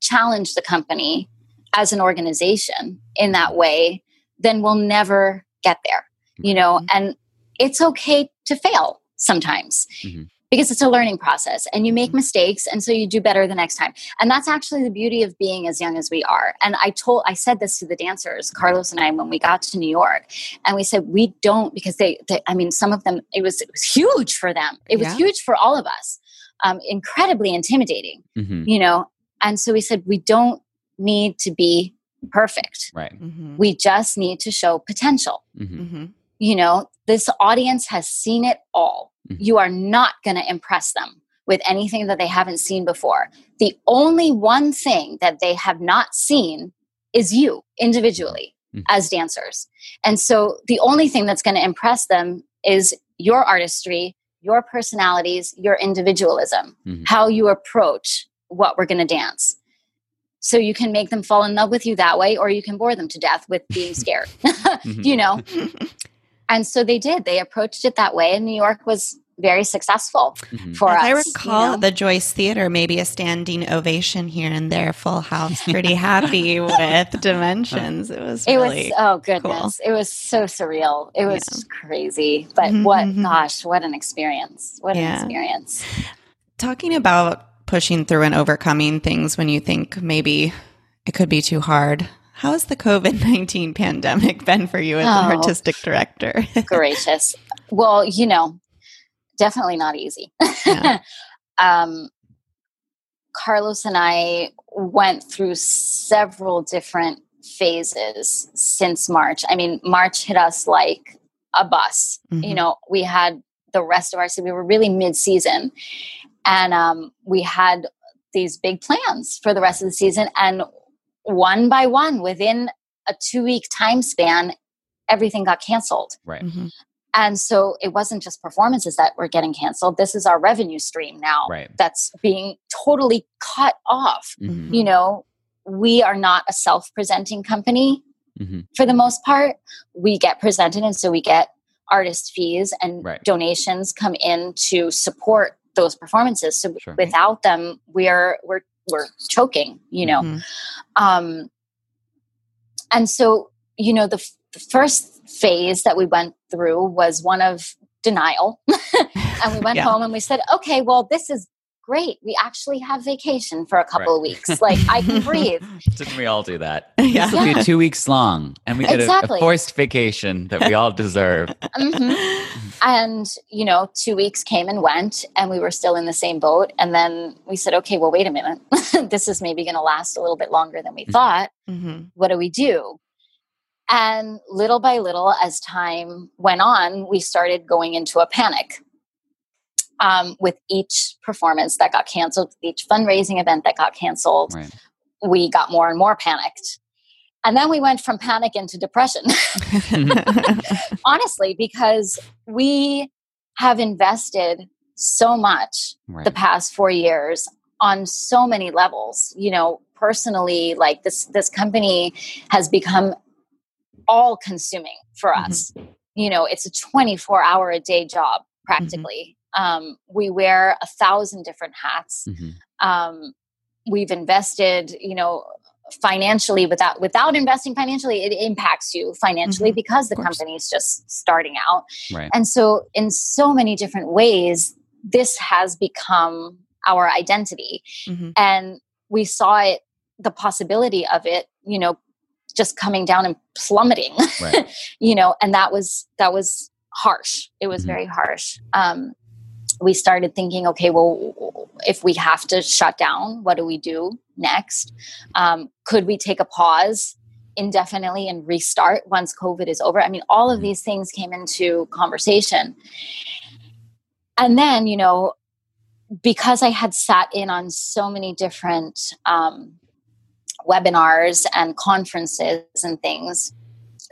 challenge the company as an organization in that way, then we'll never get there, you know? Mm-hmm. And it's okay to fail sometimes mm-hmm. because it's a learning process, and you make mm-hmm. mistakes. And so you do better the next time. And that's actually the beauty of being as young as we are. And I told, I said this to the dancers, Carlos and I, when we got to New York, and we said, we don't, because they, they I mean, some of them, it was, it was huge for them. It was yeah. huge for all of us. Um, incredibly intimidating, mm-hmm. you know? And so we said, we don't need to be perfect. Right. Mm-hmm. We just need to show potential. Mm-hmm. Mm-hmm. You know, this audience has seen it all. Mm-hmm. You are not going to impress them with anything that they haven't seen before. The only one thing that they have not seen is you individually mm-hmm. as dancers. And so the only thing that's going to impress them is your artistry, your personalities, your individualism, mm-hmm. how you approach what we're going to dance. So you can make them fall in love with you that way, or you can bore them to death with being scared, mm-hmm. you know? And so they did. They approached it that way, and New York was very successful mm-hmm. for As us. I recall you know? The Joyce Theater, maybe a standing ovation here and there, full house, pretty happy with Dimensions. It was it really was, oh, goodness. Cool. It was so surreal. It was yeah. crazy. But mm-hmm. what, gosh, what an experience. What yeah. an experience. Talking about pushing through and overcoming things when you think maybe it could be too hard. How has the COVID nineteen pandemic been for you as oh, an artistic director? Gracious. Well, you know, definitely not easy. Yeah. um, Carlos and I went through several different phases since March. I mean, March hit us like a bus. Mm-hmm. You know, we had the rest of our season. We were really mid-season. And um, we had these big plans for the rest of the season. And one by one, within a two-week time span, everything got canceled. Right. Mm-hmm. And so it wasn't just performances that were getting canceled. This is our revenue stream now right. that's being totally cut off. Mm-hmm. You know, we are not a self-presenting company mm-hmm. for the most part. We get presented, and so we get artist fees and right. donations come in to support those performances. So sure. without them, we're we're we're choking. You know, mm-hmm. um, and so you know the. F- The first phase that we went through was one of denial. And we went yeah. home and we said, okay, well, this is great. We actually have vacation for a couple right. of weeks. Like, I can breathe. Didn't we all do that? Yeah. This will yeah. be two weeks long. And we get exactly. a, a forced vacation that we all deserve. Mm-hmm. And, you know, two weeks came and went and we were still in the same boat. And then we said, okay, well, wait a minute. This is maybe going to last a little bit longer than we thought. Mm-hmm. What do we do? And little by little, as time went on, we started going into a panic um, with each performance that got canceled, each fundraising event that got canceled. Right. We got more and more panicked. And then we went from panic into depression, honestly, because we have invested so much right. the past four years on so many levels. You know, personally, like this, this company has become all consuming for us. Mm-hmm. You know, it's a twenty-four hour a day job practically. Mm-hmm. Um, we wear a thousand different hats. Mm-hmm. Um, we've invested, you know, financially without, without investing financially, it impacts you financially mm-hmm. because the company's just starting out. Right. And so in so many different ways, this has become our identity. Mm-hmm. And we saw it, the possibility of it, you know, just coming down and plummeting, right. you know, and that was, that was harsh. It was mm-hmm. very harsh. Um, we started thinking, okay, well, if we have to shut down, what do we do next? Um, could we take a pause indefinitely and restart once COVID is over? I mean, all of these things came into conversation. And then, you know, because I had sat in on so many different, um, webinars and conferences and things,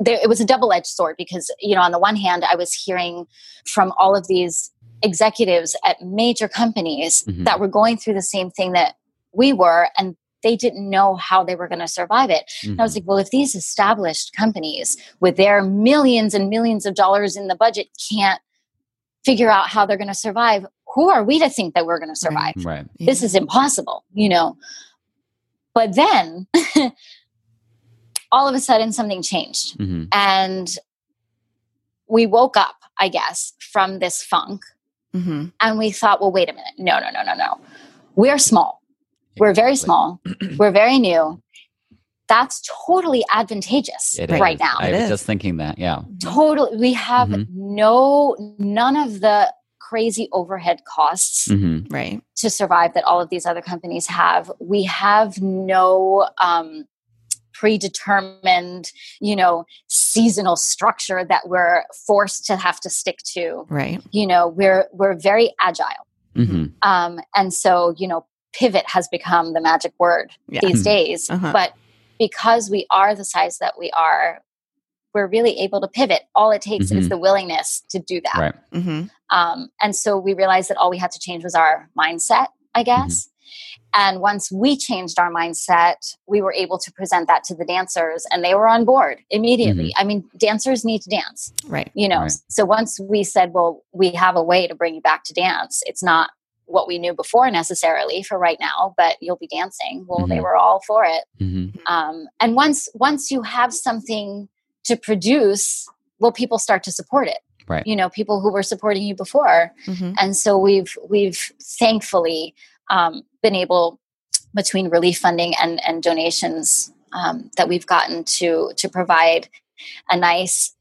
there, it was a double-edged sword because, you know, on the one hand, I was hearing from all of these executives at major companies mm-hmm. that were going through the same thing that we were, and they didn't know how they were going to survive it. Mm-hmm. And I was like, well, if these established companies with their millions and millions of dollars in the budget can't figure out how they're going to survive, who are we to think that we're going to survive? Right. Right. Yeah. This is impossible, you know? But then all of a sudden something changed mm-hmm. and we woke up, I guess, from this funk mm-hmm. and we thought, well, wait a minute. No, no, no, no, no. We're small. Exactly. We're very small. We're very new. That's totally advantageous it right is. Now. I it was is. Just thinking that. Yeah. Totally. We have mm-hmm. no, none of the crazy overhead costs mm-hmm. right. to survive that all of these other companies have. We have no um, predetermined, you know, seasonal structure that we're forced to have to stick to. Right. You know, we're we're very agile. Mm-hmm. Um, and so, you know, pivot has become the magic word yeah. these mm-hmm. days. Uh-huh. But because we are the size that we are, we're really able to pivot. All it takes mm-hmm. is the willingness to do that. Right. Mm-hmm. Um, and so we realized that all we had to change was our mindset, I guess. Mm-hmm. And once we changed our mindset, we were able to present that to the dancers and they were on board immediately. Mm-hmm. I mean, dancers need to dance, right? You know, right. so once we said, well, we have a way to bring you back to dance. It's not what we knew before necessarily for right now, but you'll be dancing. Well, mm-hmm. they were all for it. Mm-hmm. Um, and once, once you have something to produce, well, people start to support it, right? You know, people who were supporting you before. Mm-hmm. And so we've, we've thankfully um, been able between relief funding and, and donations um, that we've gotten to, to provide a nice,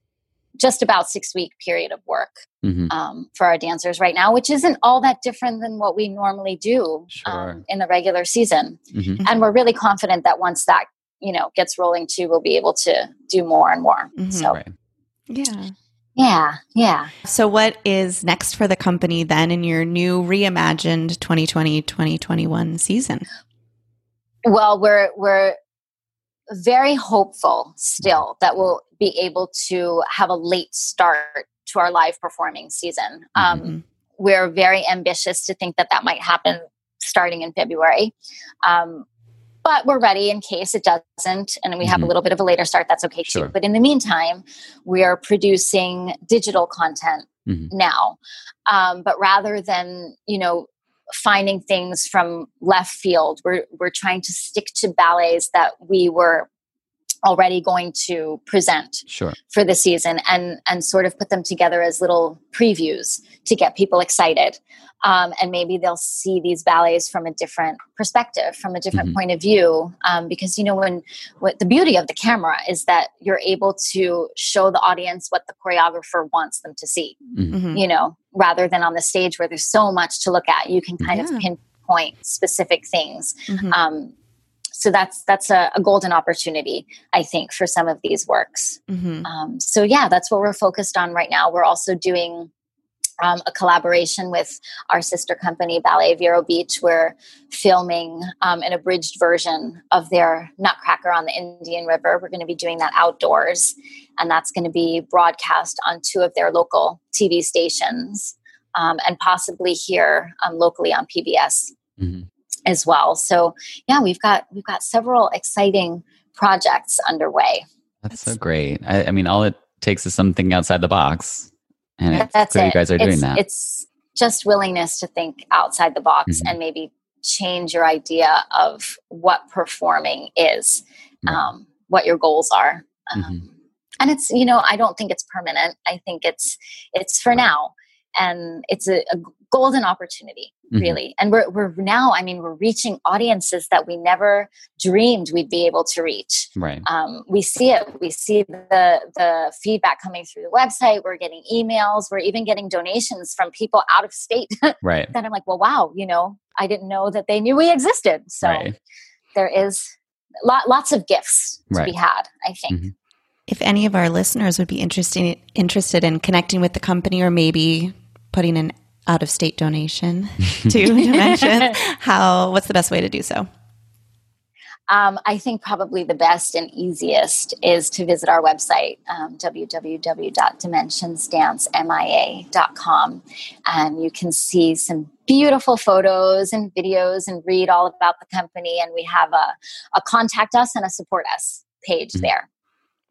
just about six week period of work mm-hmm. um, for our dancers right now, which isn't all that different than what we normally do sure. um, in the regular season. Mm-hmm. And we're really confident that once that, you know, gets rolling too, we'll be able to do more and more. Mm-hmm. So, right. yeah, Yeah, yeah. So what is next for the company then in your new reimagined twenty twenty twenty twenty-one season? Well, we're we're very hopeful still that we'll be able to have a late start to our live performing season. Mm-hmm. Um, we're very ambitious to think that that might happen starting in February. Um, but we're ready in case it doesn't. And we have mm-hmm. a little bit of a later start. That's okay. Sure. Too. But in the meantime, we are producing digital content mm-hmm. now. Um, but rather than, you know, finding things from left field, we're, we're trying to stick to ballets that we were already going to present sure. for the season and, and sort of put them together as little previews to get people excited. Um, and maybe they'll see these ballets from a different perspective, from a different mm-hmm. point of view. Um, because, you know, when what the beauty of the camera is that you're able to show the audience what the choreographer wants them to see, mm-hmm. you know, rather than on the stage where there's so much to look at, you can kind yeah. of pinpoint specific things. Mm-hmm. Um, So that's that's a, a golden opportunity, I think, for some of these works. Mm-hmm. Um, so yeah, that's what we're focused on right now. We're also doing um, a collaboration with our sister company, Ballet Vero Beach. We're filming um, an abridged version of their Nutcracker on the Indian River. We're going to be doing that outdoors, and that's going to be broadcast on two of their local T V stations um, and possibly here um, locally on P B S. Mm-hmm. as well. So yeah, we've got, we've got several exciting projects underway. That's, that's so great. I, I mean, all it takes is something outside the box, and it's that's clear it. You guys are it's, doing that. It's just willingness to think outside the box mm-hmm. and maybe change your idea of what performing is, right. um, what your goals are. Um, mm-hmm. And it's, you know, I don't think it's permanent. I think it's, it's for right. now. And it's a, a golden opportunity, really. Mm-hmm. And we're we're now, I mean, we're reaching audiences that we never dreamed we'd be able to reach. Right. Um, we see it. We see the the feedback coming through the website. We're getting emails. We're even getting donations from people out of state. Right. That I'm like, well, wow, you know, I didn't know that they knew we existed. So right. there is lot, lots of gifts to right. be had, I think. Mm-hmm. If any of our listeners would be interested interested in connecting with the company or maybe putting an out-of-state donation to Dimensions, how what's the best way to do so? Um, I think probably the best and easiest is to visit our website, um, w w w dot dimensions dance mia dot com. And you can see some beautiful photos and videos and read all about the company. And we have a, a contact us and a support us page mm-hmm. there.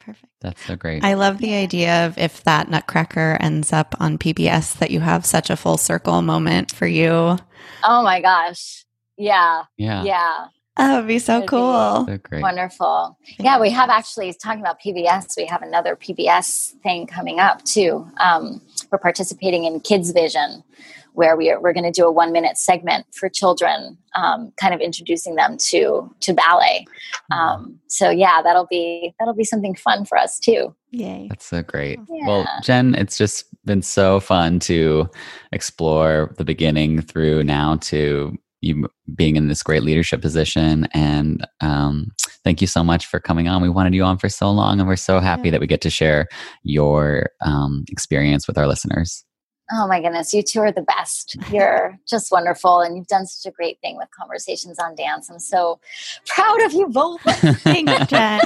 Perfect. That's so great. I love the idea of if that Nutcracker ends up on P B S, that you have such a full circle moment for you. Oh my gosh. Yeah. Yeah. Yeah. That would be so That'd cool. Be so great. Wonderful. Thank yeah. We have guys. Actually, talking about P B S, we have another P B S thing coming up too. Um, we're participating in Kids Vision, where we are, we're going to do a one minute segment for children, um, kind of introducing them to, to ballet. Um, so yeah, that'll be, that'll be something fun for us too. Yay. That's so great. Yeah. Well, Jen, it's just been so fun to explore the beginning through now to you being in this great leadership position. And, um, thank you so much for coming on. We wanted you on for so long, and we're so happy yeah. that we get to share your, um, experience with our listeners. Oh my goodness, you two are the best. You're just wonderful, and you've done such a great thing with Conversations on Dance. I'm so proud of you both. Thanks, Jen.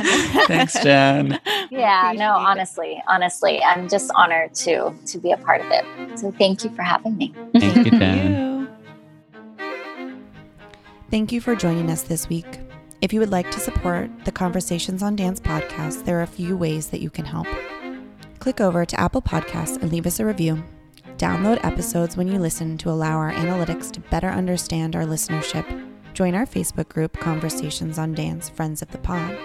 Thanks, Jen. Yeah, no, honestly, honestly, I'm just honored to to be a part of it. So thank you for having me. Thank you, Jen. Thank you for joining us this week. If you would like to support the Conversations on Dance podcast, there are a few ways that you can help. Click over to Apple Podcasts and leave us a review. Download episodes when you listen to allow our analytics to better understand our listenership. Join our Facebook group, Conversations on Dance, Friends of the Pod,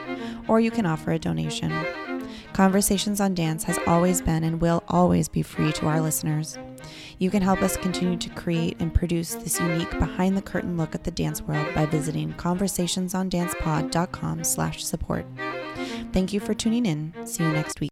or you can offer a donation. Conversations on Dance has always been and will always be free to our listeners. You can help us continue to create and produce this unique behind-the-curtain look at the dance world by visiting conversationsondancepod.com slash support. Thank you for tuning in. See you next week.